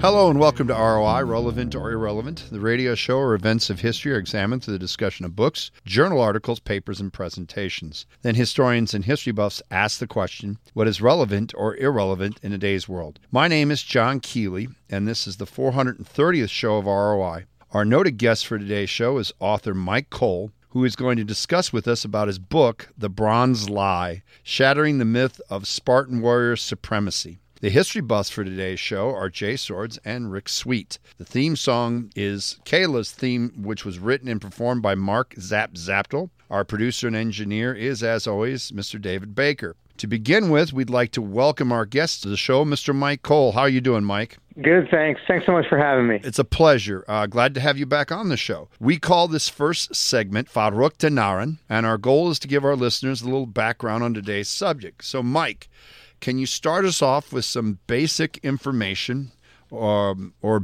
Hello and welcome to ROI, Relevant or Irrelevant, the radio show where events of history are examined through the discussion of books, journal articles, papers, and presentations. Then historians and history buffs ask the question, what is relevant or irrelevant in today's world? My name is John Keeley, and this is the 430th show of ROI. Our noted guest for today's show is author Mike Cole, who is going to discuss with us about his book, The Bronze Lie, Shattering the Myth of Spartan Warrior Supremacy. The history buffs for today's show are Jay Swords and Rick Sweet. The theme song is Kayla's Theme, which was written and performed by Mark Zap-Zaptil. Our producer and engineer is, as always, Mr. David Baker. To begin with, we'd like to welcome our guest to the show, Mr. Mike Cole. How are you doing, Mike? Good, thanks. Thanks so much for having me. It's a pleasure. Glad to have you back on the show. We call this first segment Faruk to Tanaran, and our goal is to give our listeners a little background on today's subject. So, Mike, can you start us off with some basic information or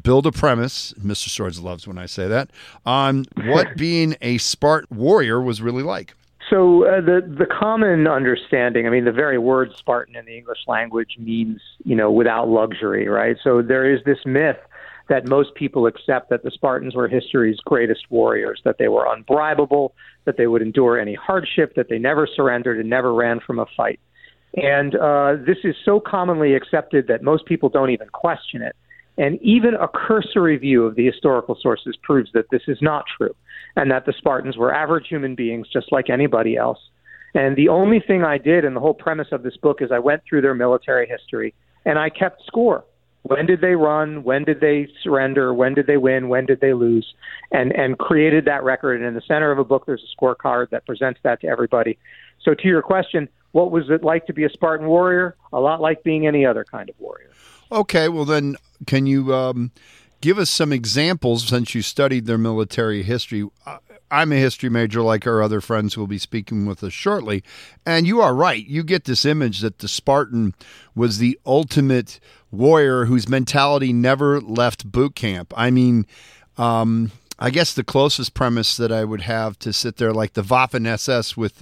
build a premise, Mr. Swords loves when I say that, on what being a Spartan warrior was really like? So the common understanding, I mean, the very word Spartan in the English language means, you know, without luxury, right? So there is this myth that most people accept that the Spartans were history's greatest warriors, that they were unbribable, that they would endure any hardship, that they never surrendered and never ran from a fight. And this is so commonly accepted that most people don't even question it. And even a cursory view of the historical sources proves that this is not true, and that the Spartans were average human beings just like anybody else. And the only thing I did, and the whole premise of this book, is I went through their military history, and I kept score. When did they run? When did they surrender? When did they win? When did they lose? And created that record. And in the center of a book, there's a scorecard that presents that to everybody. So to your question, what was it like to be a Spartan warrior? A lot like being any other kind of warrior. Okay, well then, can you give us some examples, since you studied their military history? I'm a history major, like our other friends who will be speaking with us shortly, and you are right. You get this image that the Spartan was the ultimate warrior whose mentality never left boot camp. I mean, I guess the closest premise that I would have to sit there, like the Waffen-SS with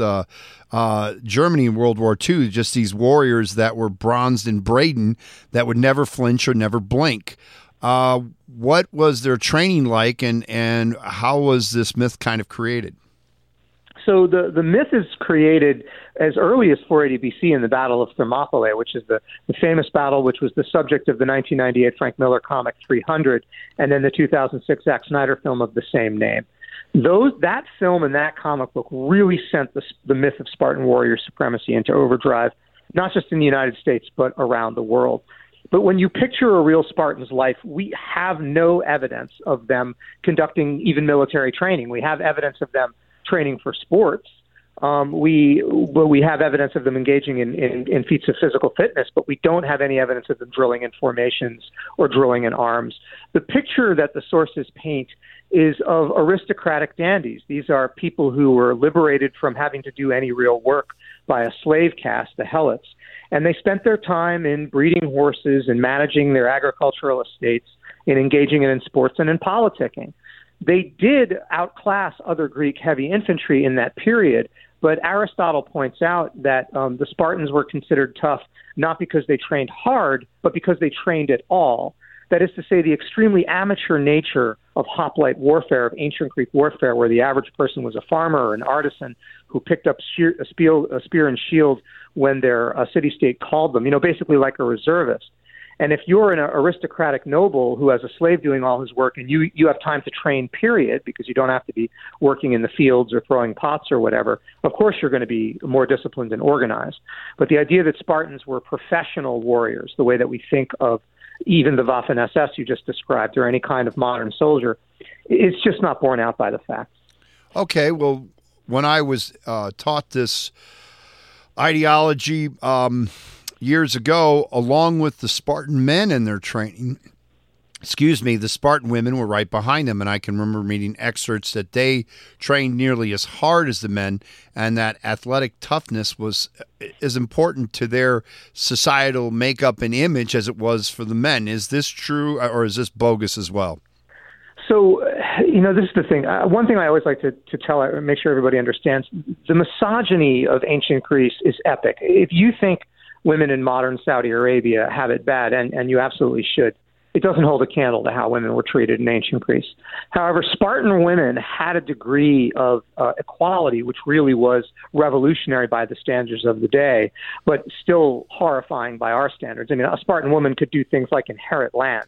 Germany in World War II, just these warriors that were bronzed and brazen that would never flinch or never blink. What was their training like, and how was this myth kind of created? So the myth is created as early as 480 BC in the Battle of Thermopylae, which is the famous battle, which was the subject of the 1998 Frank Miller comic 300, and then the 2006 Zack Snyder film of the same name. That film and that comic book really sent the myth of Spartan warrior supremacy into overdrive, not just in the United States, but around the world. But when you picture a real Spartan's life, we have no evidence of them conducting even military training. We have evidence of them training for sports, but we have evidence of them engaging in feats of physical fitness, but we don't have any evidence of them drilling in formations or drilling in arms. The picture that the sources paint is of aristocratic dandies. These are people who were liberated from having to do any real work by a slave caste, the helots, and they spent their time in breeding horses and managing their agricultural estates, in engaging in sports and in politicking. They did outclass other Greek heavy infantry in that period, but Aristotle points out that the Spartans were considered tough not because they trained hard, but because they trained at all. That is to say, the extremely amateur nature of hoplite warfare, of ancient Greek warfare, where the average person was a farmer or an artisan who picked up a spear and shield when their city-state called them, you know, basically like a reservist. And if you're an aristocratic noble who has a slave doing all his work, and you have time to train, period, because you don't have to be working in the fields or throwing pots or whatever, of course you're going to be more disciplined and organized. But the idea that Spartans were professional warriors, the way that we think of even the Waffen-SS you just described, or any kind of modern soldier, it's just not borne out by the facts. Okay, well, when I was taught this ideology years ago, along with the Spartan men and their training, the Spartan women were right behind them. And I can remember reading excerpts that they trained nearly as hard as the men, and that athletic toughness is important to their societal makeup and image as it was for the men. Is this true, or is this bogus as well? So, you know, this is the thing. One thing I always like to tell, make sure everybody understands, the misogyny of ancient Greece is epic. If you think women in modern Saudi Arabia have it bad, and you absolutely should. it doesn't hold a candle to how women were treated in ancient Greece. However, Spartan women had a degree of equality, which really was revolutionary by the standards of the day, but still horrifying by our standards. I mean, a Spartan woman could do things like inherit land,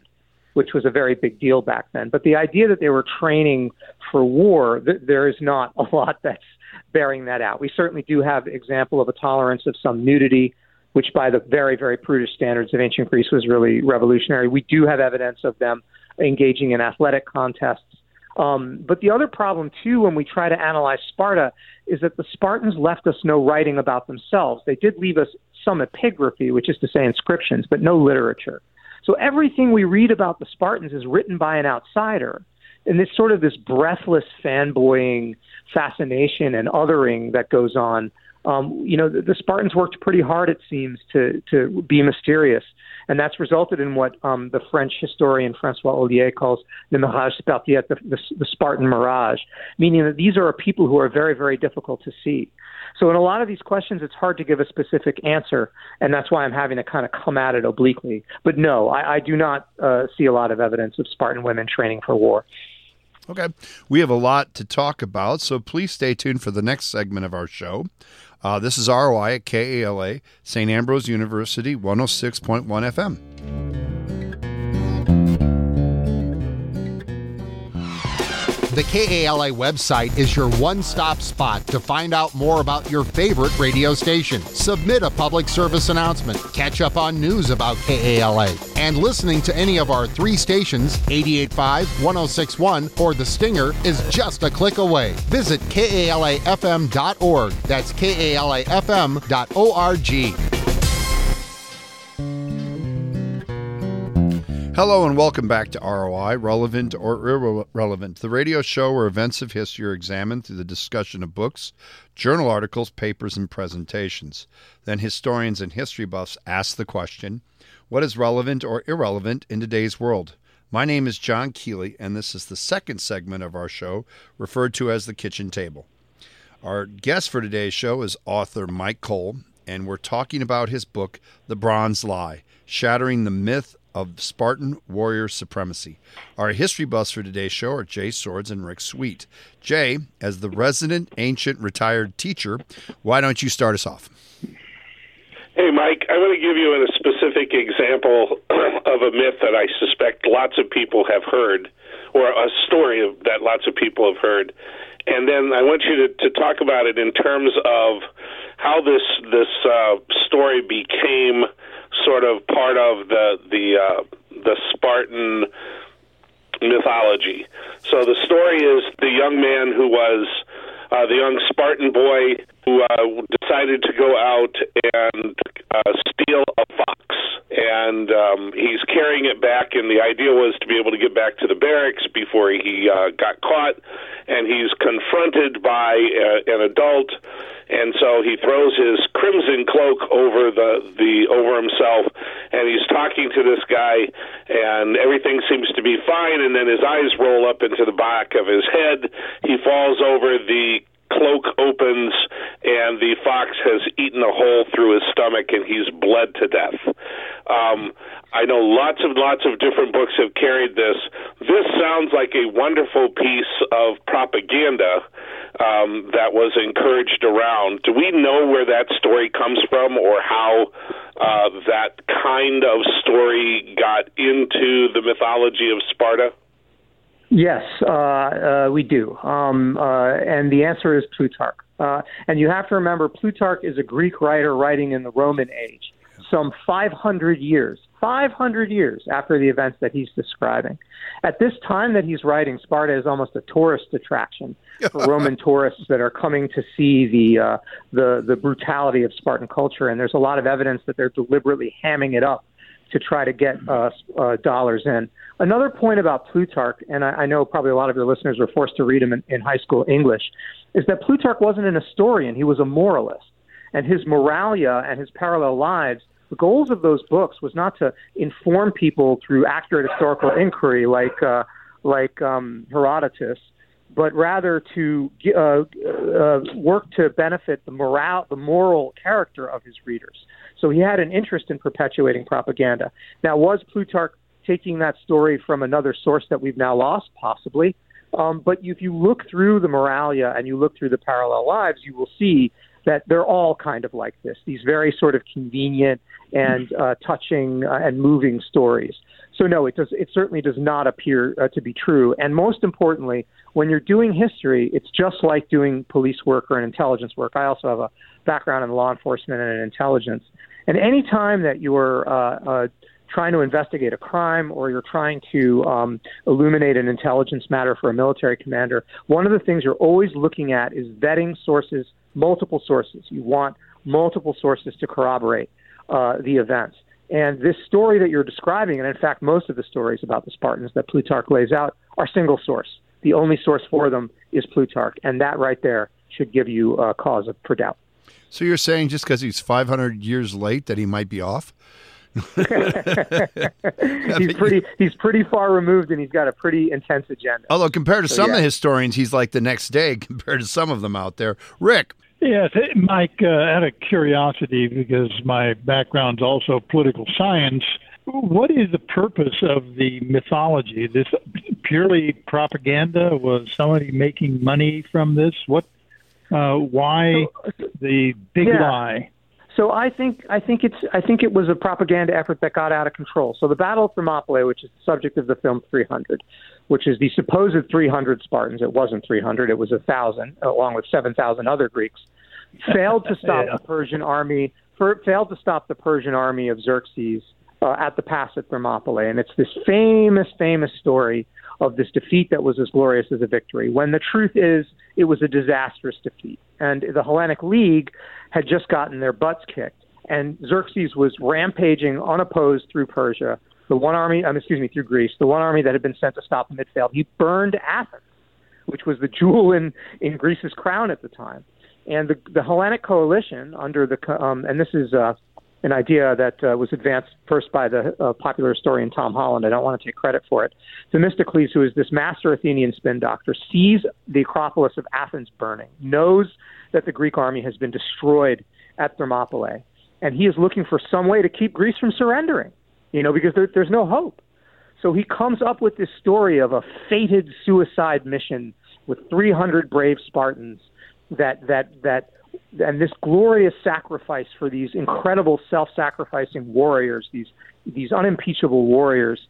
which was a very big deal back then. But the idea that they were training for war, there is not a lot that's bearing that out. We certainly do have an example of a tolerance of some nudity, which by the very, very prudish standards of ancient Greece was really revolutionary. We do have evidence of them engaging in athletic contests. But the other problem, too, when we try to analyze Sparta is that the Spartans left us no writing about themselves. They did leave us some epigraphy, which is to say inscriptions, but no literature. So everything we read about the Spartans is written by an outsider. And this sort of this breathless fanboying fascination and othering that goes on. The Spartans worked pretty hard, it seems, to be mysterious. And that's resulted in what the French historian Francois Ollier calls the mirage spartiate, the Spartan mirage, meaning that these are people who are very, very difficult to see. So in a lot of these questions, it's hard to give a specific answer, and that's why I'm having to kind of come at it obliquely. But no, I do not see a lot of evidence of Spartan women training for war. Okay. We have a lot to talk about, so please stay tuned for the next segment of our show. This is ROI at KALA, St. Ambrose University, 106.1 FM. The KALA website is your one-stop spot to find out more about your favorite radio station, submit a public service announcement, catch up on news about KALA, and listening to any of our three stations, 88.5, 106.1, or The Stinger, is just a click away. Visit KALAFM.org. That's KALAFM.org. Hello and welcome back to ROI, relevant or irrelevant, the radio show where events of history are examined through the discussion of books, journal articles, papers, and presentations. Then historians and history buffs ask the question, what is relevant or irrelevant in today's world? My name is John Keeley, and this is the second segment of our show, referred to as The Kitchen Table. Our guest for today's show is author Mike Cole, and we're talking about his book, The Bronze Lie, Shattering the Myth of Spartan Warrior Supremacy. Our history buffs for today's show are Jay Swords and Rick Sweet. Jay, as the resident ancient retired teacher, why don't you start us off? Hey, Mike, I'm going to give you a specific example of a myth that I suspect lots of people have heard, or a story that lots of people have heard. And then I want you to talk about it in terms of how this story became sort of part of the Spartan mythology. So the story is the young man who was the young Spartan boy who decided to go out and steal a fox, and he's carrying it back, and the idea was to be able to get back to the barracks before he got caught, and he's confronted by an adult. And so he throws his crimson cloak over over himself, and he's talking to this guy, and everything seems to be fine, and then his eyes roll up into the back of his head. He falls over, the cloak opens, and the fox has eaten a hole through his stomach, and he's bled to death. I know lots of different books have carried this. This sounds like a wonderful piece of propaganda that was encouraged around. Do we know where that story comes from, or how that kind of story got into the mythology of Sparta? Yes, we do. And the answer is Plutarch. And you have to remember, Plutarch is a Greek writer writing in the Roman age, some 500 years after the events that he's describing. At this time that he's writing, Sparta is almost a tourist attraction for Roman tourists that are coming to see the brutality of Spartan culture. And there's a lot of evidence that they're deliberately hamming it up to try to get dollars in. Another point about Plutarch, and I know probably a lot of your listeners were forced to read him in high school English, is that Plutarch wasn't an historian. He was a moralist. And his Moralia and his Parallel Lives, the goals of those books was not to inform people through accurate historical inquiry like Herodotus, but rather to work to benefit the moral character of his readers. So he had an interest in perpetuating propaganda. Now, was Plutarch taking that story from another source that we've now lost, possibly. But if you look through the Moralia and you look through the Parallel Lives, you will see that they're all kind of like this, these very sort of convenient and touching and moving stories. So no, it certainly does not appear to be true. And most importantly, when you're doing history, it's just like doing police work or an intelligence work. I also have a background in law enforcement and in intelligence. And any time that you're trying to investigate a crime or you're trying to illuminate an intelligence matter for a military commander, one of the things you're always looking at is vetting sources, multiple sources. You want multiple sources to corroborate the events. And this story that you're describing, and in fact, most of the stories about the Spartans that Plutarch lays out are single source. The only source for them is Plutarch. And that right there should give you cause for doubt. So you're saying just because he's 500 years late that he might be off? He's pretty far removed, and he's got a pretty intense agenda. Although compared to some of the historians, he's like the next day compared to some of them out there. Rick. Yes, Mike, out of curiosity, because my background's also political science, what is the purpose of the mythology? This purely propaganda? Was somebody making money from this? What? Why the big lie? So I think it was a propaganda effort that got out of control. So the Battle of Thermopylae, which is the subject of the film 300, which is the supposed 300 Spartans, it wasn't 300, it was 1,000, along with 7,000 other Greeks, failed to stop the Persian army. Failed to stop the Persian army of Xerxes at the pass at Thermopylae, and it's this famous story of this defeat that was as glorious as a victory, when the truth is it was a disastrous defeat. And the Hellenic League had just gotten their butts kicked, and Xerxes was rampaging unopposed through Persia, through Greece. The one army that had been sent to stop him had failed. He burned Athens, which was the jewel in Greece's crown at the time. And the Hellenic coalition under the and this is an idea that was advanced first by the popular historian Tom Holland. I don't want to take credit for it. Themistocles, who is this master Athenian spin doctor, sees the Acropolis of Athens burning, knows that the Greek army has been destroyed at Thermopylae, and he is looking for some way to keep Greece from surrendering, because there's no hope. So he comes up with this story of a fated suicide mission with 300 brave Spartans that and this glorious sacrifice for these incredible self-sacrificing warriors, these unimpeachable warriors,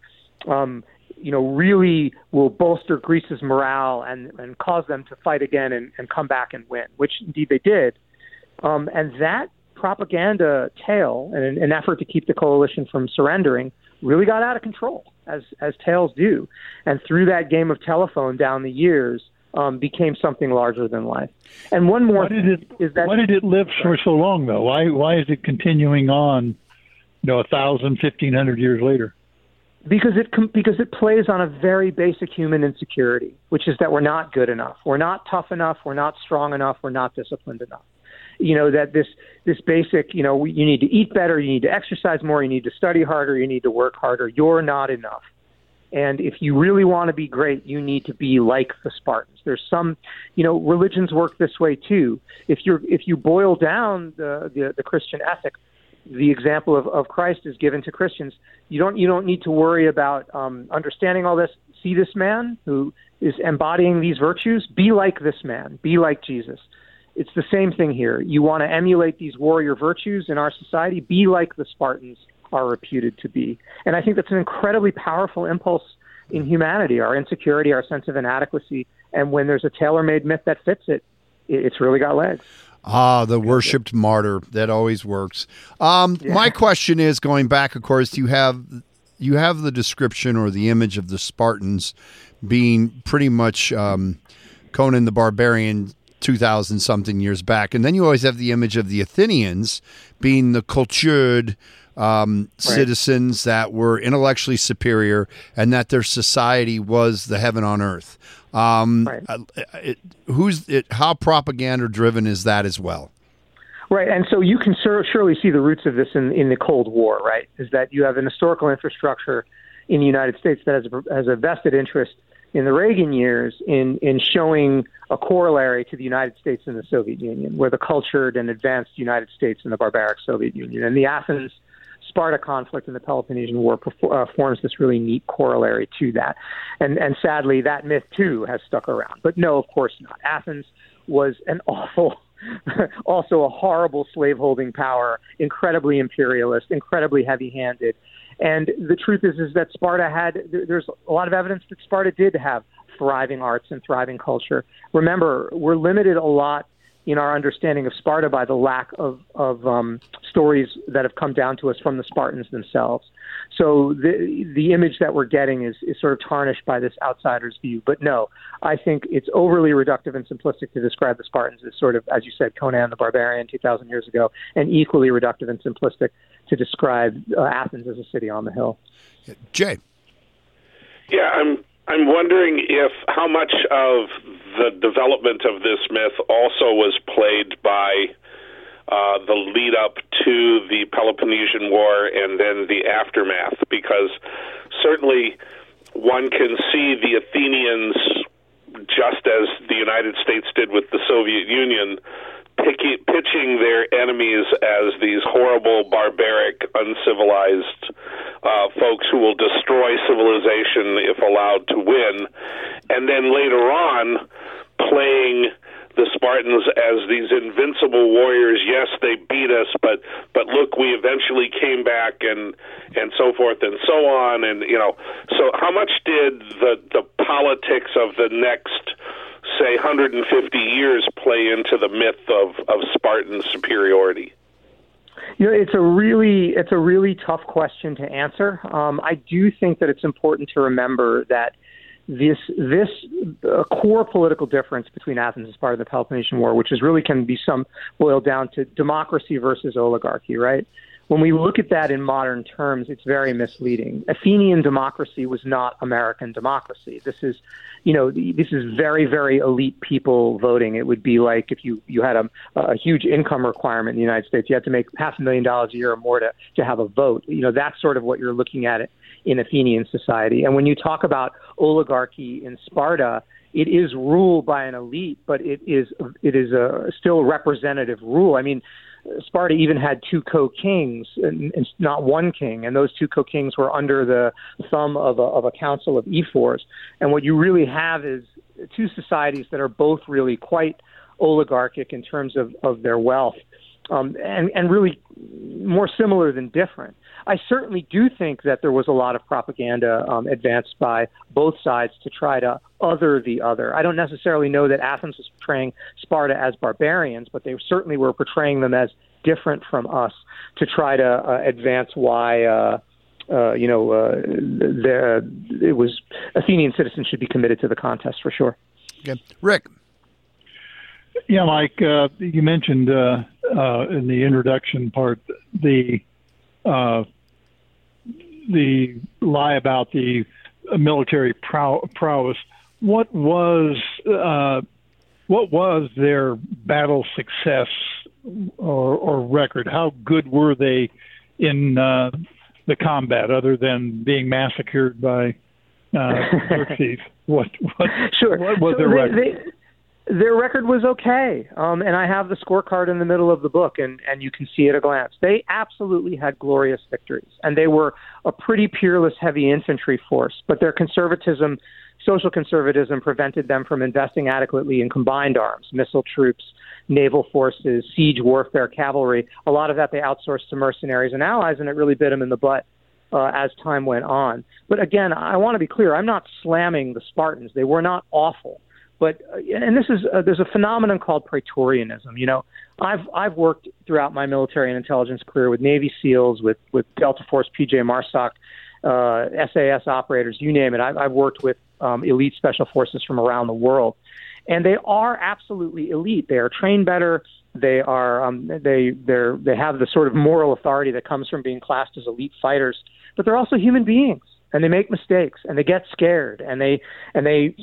really will bolster Greece's morale and cause them to fight again and come back and win, which indeed they did. And that propaganda tale and an effort to keep the coalition from surrendering really got out of control, as tales do. And through that game of telephone down the years, became something larger than life. And one more why did it live for so long, though? Why is it continuing on, 1,000, 1,500 years later? Because it plays on a very basic human insecurity, which is that we're not good enough, we're not tough enough, we're not strong enough, we're not disciplined enough. That this basic, you need to eat better, you need to exercise more, you need to study harder, you need to work harder. You're not enough. And if you really want to be great, you need to be like the Spartans. There's some, religions work this way too. If you boil down the Christian ethic, the example of Christ is given to Christians. You don't need to worry about understanding all this. See this man who is embodying these virtues. Be like this man. Be like Jesus. It's the same thing here. You want to emulate these warrior virtues in our society. Be like the Spartans are reputed to be. And I think that's an incredibly powerful impulse in humanity, our insecurity, our sense of inadequacy. And when there's a tailor-made myth that fits it, it's really got legs. Ah, the worshipped martyr. That always works. My question is, going back, of course, you have the description or the image of the Spartans being pretty much Conan the Barbarian 2,000-something years back. And then you always have the image of the Athenians being the cultured citizens that were intellectually superior and that their society was the heaven on earth. How propaganda-driven is that as well? Right, and so you can surely see the roots of this in the Cold War, right, is that you have an historical infrastructure in the United States that has a vested interest in the Reagan years in showing a corollary to the United States and the Soviet Union, where the cultured and advanced United States and the barbaric Soviet Union. And the Athens Sparta conflict in the Peloponnesian War forms this really neat corollary to that. And sadly, that myth, too, has stuck around. But no, of course not. Athens was an awful, also a horrible slaveholding power, incredibly imperialist, incredibly heavy-handed. And the truth is that Sparta had, there's a lot of evidence that Sparta did have thriving arts and thriving culture. Remember, we're limited a lot in our understanding of Sparta by the lack of stories that have come down to us from the Spartans themselves. So the image that we're getting is sort of tarnished by this outsider's view. But no, I think it's overly reductive and simplistic to describe the Spartans as sort of, as you said, Conan the Barbarian 2,000 years ago, and equally reductive and simplistic to describe Athens as a city on the hill. Jay. Yeah, I'm wondering if how much of the development of this myth also was played by the lead up to the Peloponnesian War and then the aftermath, because certainly one can see the Athenians, just as the United States did with the Soviet Union, pitching their enemies as these horrible, barbaric, uncivilized folks who will destroy civilization if allowed to win, and then later on playing the Spartans as these invincible warriors. Yes, they beat us, but look, we eventually came back, and so forth and so on. And you know, so how much did the politics of the next, say, 150 years play into the myth of Spartan superiority? You know, it's a really tough question to answer. I do think that it's important to remember that this core political difference between Athens and Sparta of the Peloponnesian War, which is really can be boiled down to democracy versus oligarchy, right? When we look at that in modern terms, it's very misleading. Athenian democracy was not American democracy. This is very, very elite people voting. It would be like if you had a huge income requirement in the United States. You had to make $500,000 a year or more to have a vote. You know, that's sort of what you're looking at in Athenian society. And when you talk about oligarchy in Sparta, it is ruled by an elite, but it is a still representative rule. I mean, Sparta even had two co-kings, and not one king, and those two co-kings were under the thumb of a council of ephors. And what you really have is two societies that are both really quite oligarchic in terms of their wealth, and really more similar than different. I certainly do think that there was a lot of propaganda advanced by both sides to try to other the other. I don't necessarily know that Athens was portraying Sparta as barbarians, but they certainly were portraying them as different from us to try to advance why it was Athenian citizens should be committed to the contest for sure. Good. Rick. Yeah, Mike, you mentioned in the introduction part the lie about the military prowess. What was their battle success or record? How good were they in the combat, other than being massacred by Xerxes? What was their record? Their record was okay, and I have the scorecard in the middle of the book, and you can see at a glance. They absolutely had glorious victories, and they were a pretty peerless, heavy infantry force, but their conservatism, social conservatism, prevented them from investing adequately in combined arms, missile troops, naval forces, siege warfare, cavalry. A lot of that they outsourced to mercenaries and allies, and it really bit them in the butt as time went on. But again, I want to be clear, I'm not slamming the Spartans. They were not awful. But there's a phenomenon called Praetorianism. You know, I've worked throughout my military and intelligence career with Navy SEALs, with Delta Force, PJ MARSOC, SAS operators, you name it. I've worked with elite special forces from around the world, and they are absolutely elite. They are trained better. They are they have the sort of moral authority that comes from being classed as elite fighters. But they're also human beings. And they make mistakes, and they get scared, and they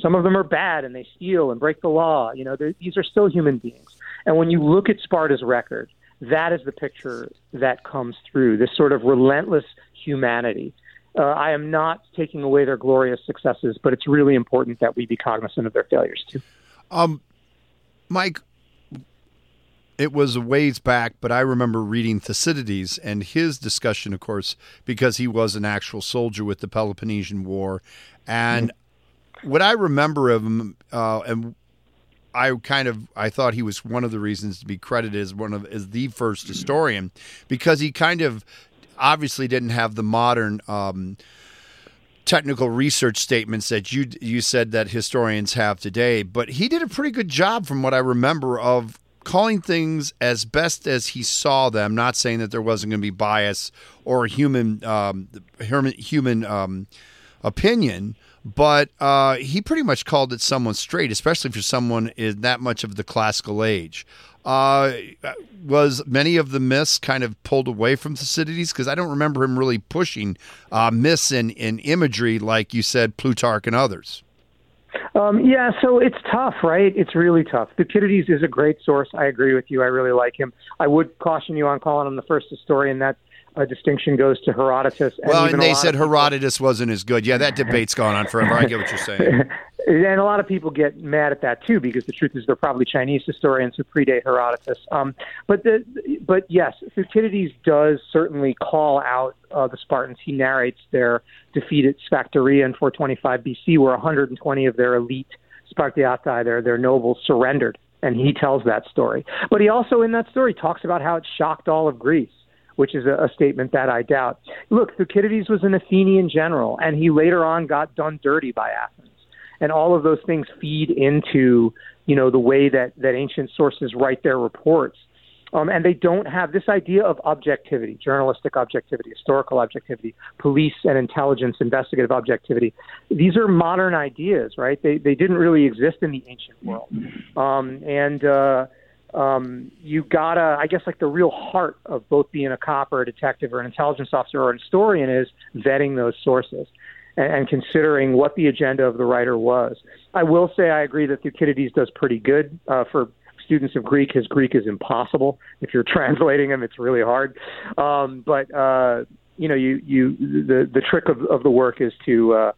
some of them are bad, and they steal and break the law. You know, these are still human beings. And when you look at Sparta's record, that is the picture that comes through, this sort of relentless humanity. I am not taking away their glorious successes, but it's really important that we be cognizant of their failures, too. Mike, It was a ways back, but I remember reading Thucydides and his discussion, of course, because he was an actual soldier with the Peloponnesian War. And what I remember of him, and I thought he was one of the reasons to be credited as as the first historian, because he kind of obviously didn't have the modern technical research statements that you said that historians have today. But he did a pretty good job, from what I remember, of calling things as best as he saw them. Not saying that there wasn't going to be bias or human opinion. But he pretty much called it someone straight, especially for someone in that much of the classical age. Was many of the myths kind of pulled away from Thucydides? Because I don't remember him really pushing myths in imagery like you said, Plutarch and others. Yeah, so it's tough, right? It's really tough. Thucydides is a great source. I agree with you. I really like him. I would caution you on calling him the first historian. That distinction goes to Herodotus. And they said Herodotus wasn't as good. Yeah, that debate's gone on forever. I get what you're saying. And a lot of people get mad at that, too, because the truth is they're probably Chinese historians who predate Herodotus. But yes, Thucydides does certainly call out the Spartans. He narrates their defeat at Sphacteria in 425 BC, where 120 of their elite Spartiates, their nobles, surrendered. And he tells that story. But he also, in that story, talks about how it shocked all of Greece, which is a statement that I doubt. Look, Thucydides was an Athenian general, and he later on got done dirty by Athens. And all of those things feed into, the way that ancient sources write their reports. And they don't have this idea of objectivity, journalistic objectivity, historical objectivity, police and intelligence investigative objectivity. These are modern ideas, right? They didn't really exist in the ancient world. You gotta, I guess, like the real heart of both being a cop or a detective or an intelligence officer or a historian is vetting those sources and considering what the agenda of the writer was. I will say I agree that Thucydides does pretty good for students of Greek. His Greek is impossible. If you're translating him, it's really hard. The trick of the work is to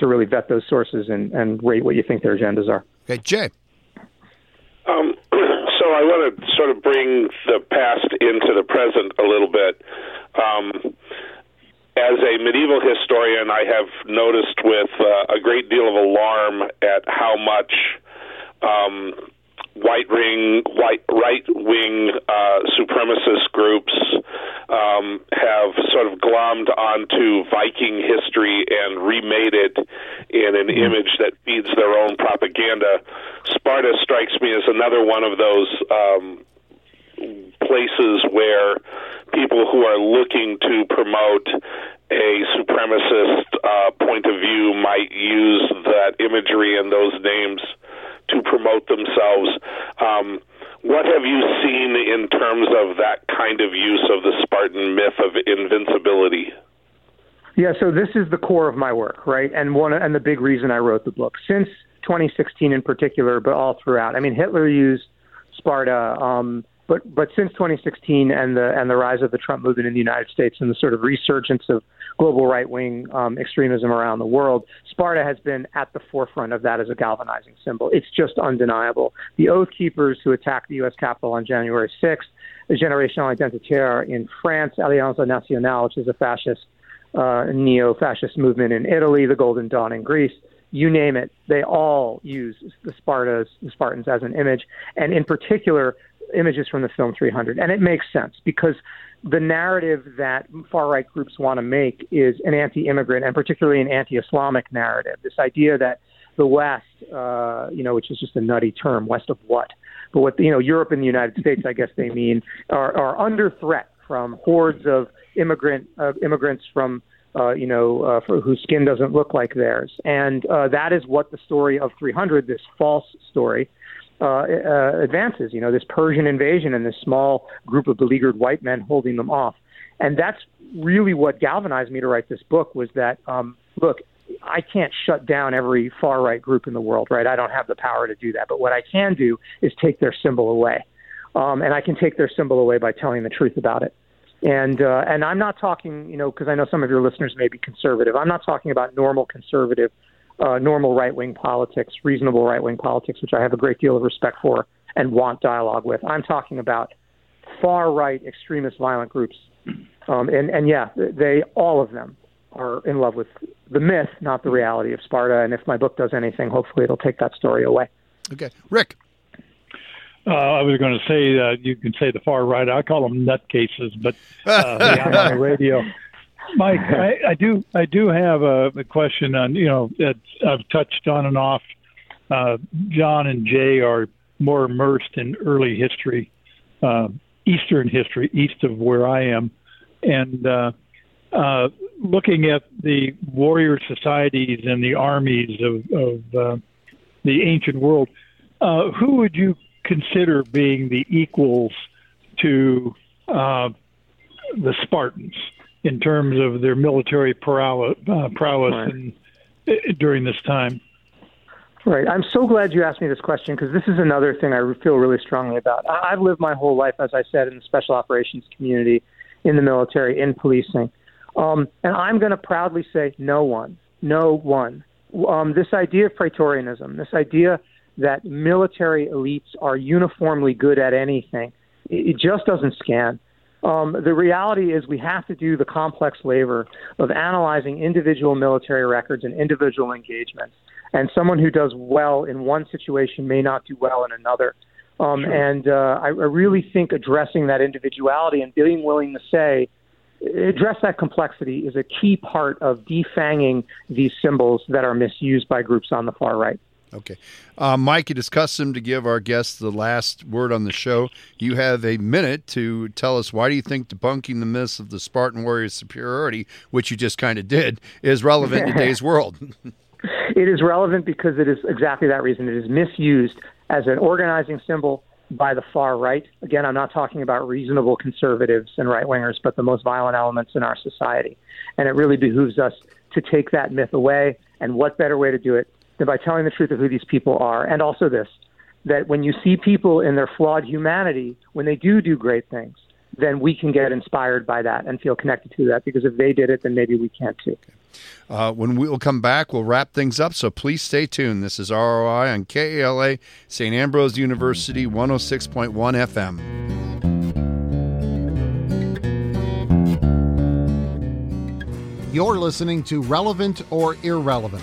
really vet those sources and rate what you think their agendas are. Okay, Jay. So I want to sort of bring the past into the present a little bit. As a medieval historian, I have noticed with a great deal of alarm at how much right-wing supremacist groups have sort of glommed onto Viking history and remade it in an image that feeds their own propaganda. Sparta strikes me as another one of those places where people who are looking to promote a supremacist point of view might use that imagery and those names to promote themselves. What have you seen in terms of that kind of use of the Spartan myth of invincibility? Yeah, so this is the core of my work, right? And the big reason I wrote the book, since 2016 in particular, but all throughout. I mean, Hitler used Sparta, but since 2016 and the rise of the Trump movement in the United States and the sort of resurgence of global right-wing extremism around the world, Sparta has been at the forefront of that as a galvanizing symbol. It's just undeniable. The Oath Keepers, who attacked the U.S. Capitol on January 6th, the Génération Identitaire in France, Alliance Nationale, which is a fascist, neo-fascist movement in Italy, the Golden Dawn in Greece, you name it, they all use the Spartans as an image, and in particular, images from the film 300. And it makes sense because the narrative that far-right groups want to make is an anti-immigrant and particularly an anti-Islamic narrative. This idea that the West, which is just a nutty term, West of what? But what, Europe and the United States, I guess they mean, are under threat from hordes of immigrants from whose skin doesn't look like theirs. And that is what the story of 300, this false story, advances, this Persian invasion and this small group of beleaguered white men holding them off. And that's really what galvanized me to write this book was that, look, I can't shut down every far-right group in the world, right? I don't have the power to do that. But what I can do is take their symbol away. And I can take their symbol away by telling the truth about it. And I'm not talking, because I know some of your listeners may be conservative. I'm not talking about normal conservative normal right-wing politics, reasonable right-wing politics, which I have a great deal of respect for and want dialogue with. I'm talking about far-right extremist violent groups. And yeah, they, all of them, are in love with the myth, not the reality of Sparta. And if my book does anything, hopefully it'll take that story away. Okay. Rick. I was going to say, you can say the far right. I call them nutcases, but I'm on the radio. Mike, I do have a question on, you know, that I've touched on and off. John and Jay are more immersed in early history, Eastern history, east of where I am. And looking at the warrior societies and the armies of the ancient world, who would you consider being the equals to the Spartans in terms of their military prowess right. During this time? Right. I'm so glad you asked me this question, because this is another thing I feel really strongly about. I've lived my whole life, as I said, in the special operations community, in the military, in policing. And I'm going to proudly say no one. This idea of Praetorianism, this idea that military elites are uniformly good at anything, it just doesn't scan. The reality is we have to do the complex labor of analyzing individual military records and individual engagements. And someone who does well in one situation may not do well in another. Sure. And I really think addressing that individuality and being willing to say, address that complexity is a key part of defanging these symbols that are misused by groups on the far right. Okay. Mike, it is custom to give our guests the last word on the show. You have a minute to tell us why do you think debunking the myths of the Spartan warrior's superiority, which you just kind of did, is relevant in today's world. It is relevant because it is exactly that reason. It is misused as an organizing symbol by the far right. Again, I'm not talking about reasonable conservatives and right-wingers, but the most violent elements in our society. And it really behooves us to take that myth away. And what better way to do it than by telling the truth of who these people are? And also this, that when you see people in their flawed humanity, when they do great things, then we can get inspired by that and feel connected to that, because if they did it, then maybe we can too. Okay. When we'll come back, we'll wrap things up, so please stay tuned. This is ROI on KALA, St. Ambrose University, 106.1 FM. You're listening to Relevant or Irrelevant.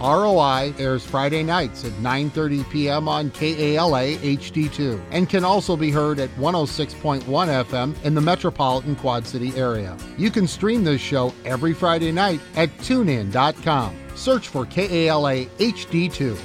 ROI airs Friday nights at 9:30 p.m. on KALA HD2 and can also be heard at 106.1 FM in the metropolitan Quad City area. You can stream this show every Friday night at TuneIn.com. Search for KALA HD2.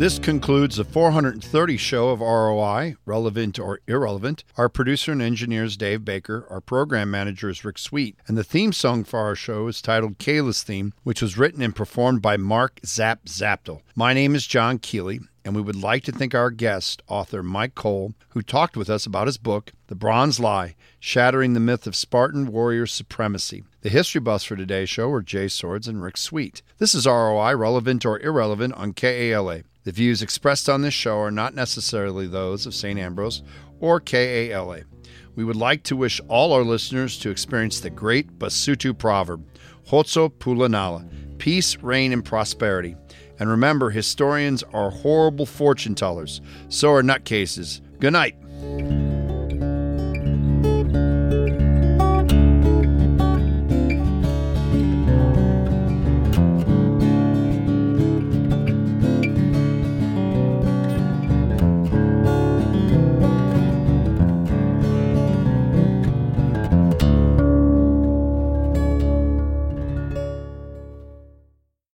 This concludes the 430 show of ROI, Relevant or Irrelevant. Our producer and engineer is Dave Baker. Our program manager is Rick Sweet. And the theme song for our show is titled Kayla's Theme, which was written and performed by Mark Zap-Zaptil. My name is John Keeley, and we would like to thank our guest, author Mike Cole, who talked with us about his book, The Bronze Lie, Shattering the Myth of Spartan Warrior Supremacy. The history buffs for today's show are Jay Swords and Rick Sweet. This is ROI, Relevant or Irrelevant on KALA. The views expressed on this show are not necessarily those of St. Ambrose or KALA. We would like to wish all our listeners to experience the great Basutu proverb, Hozo Pulanala, peace, reign, and prosperity. And remember, historians are horrible fortune tellers. So are nutcases. Good night.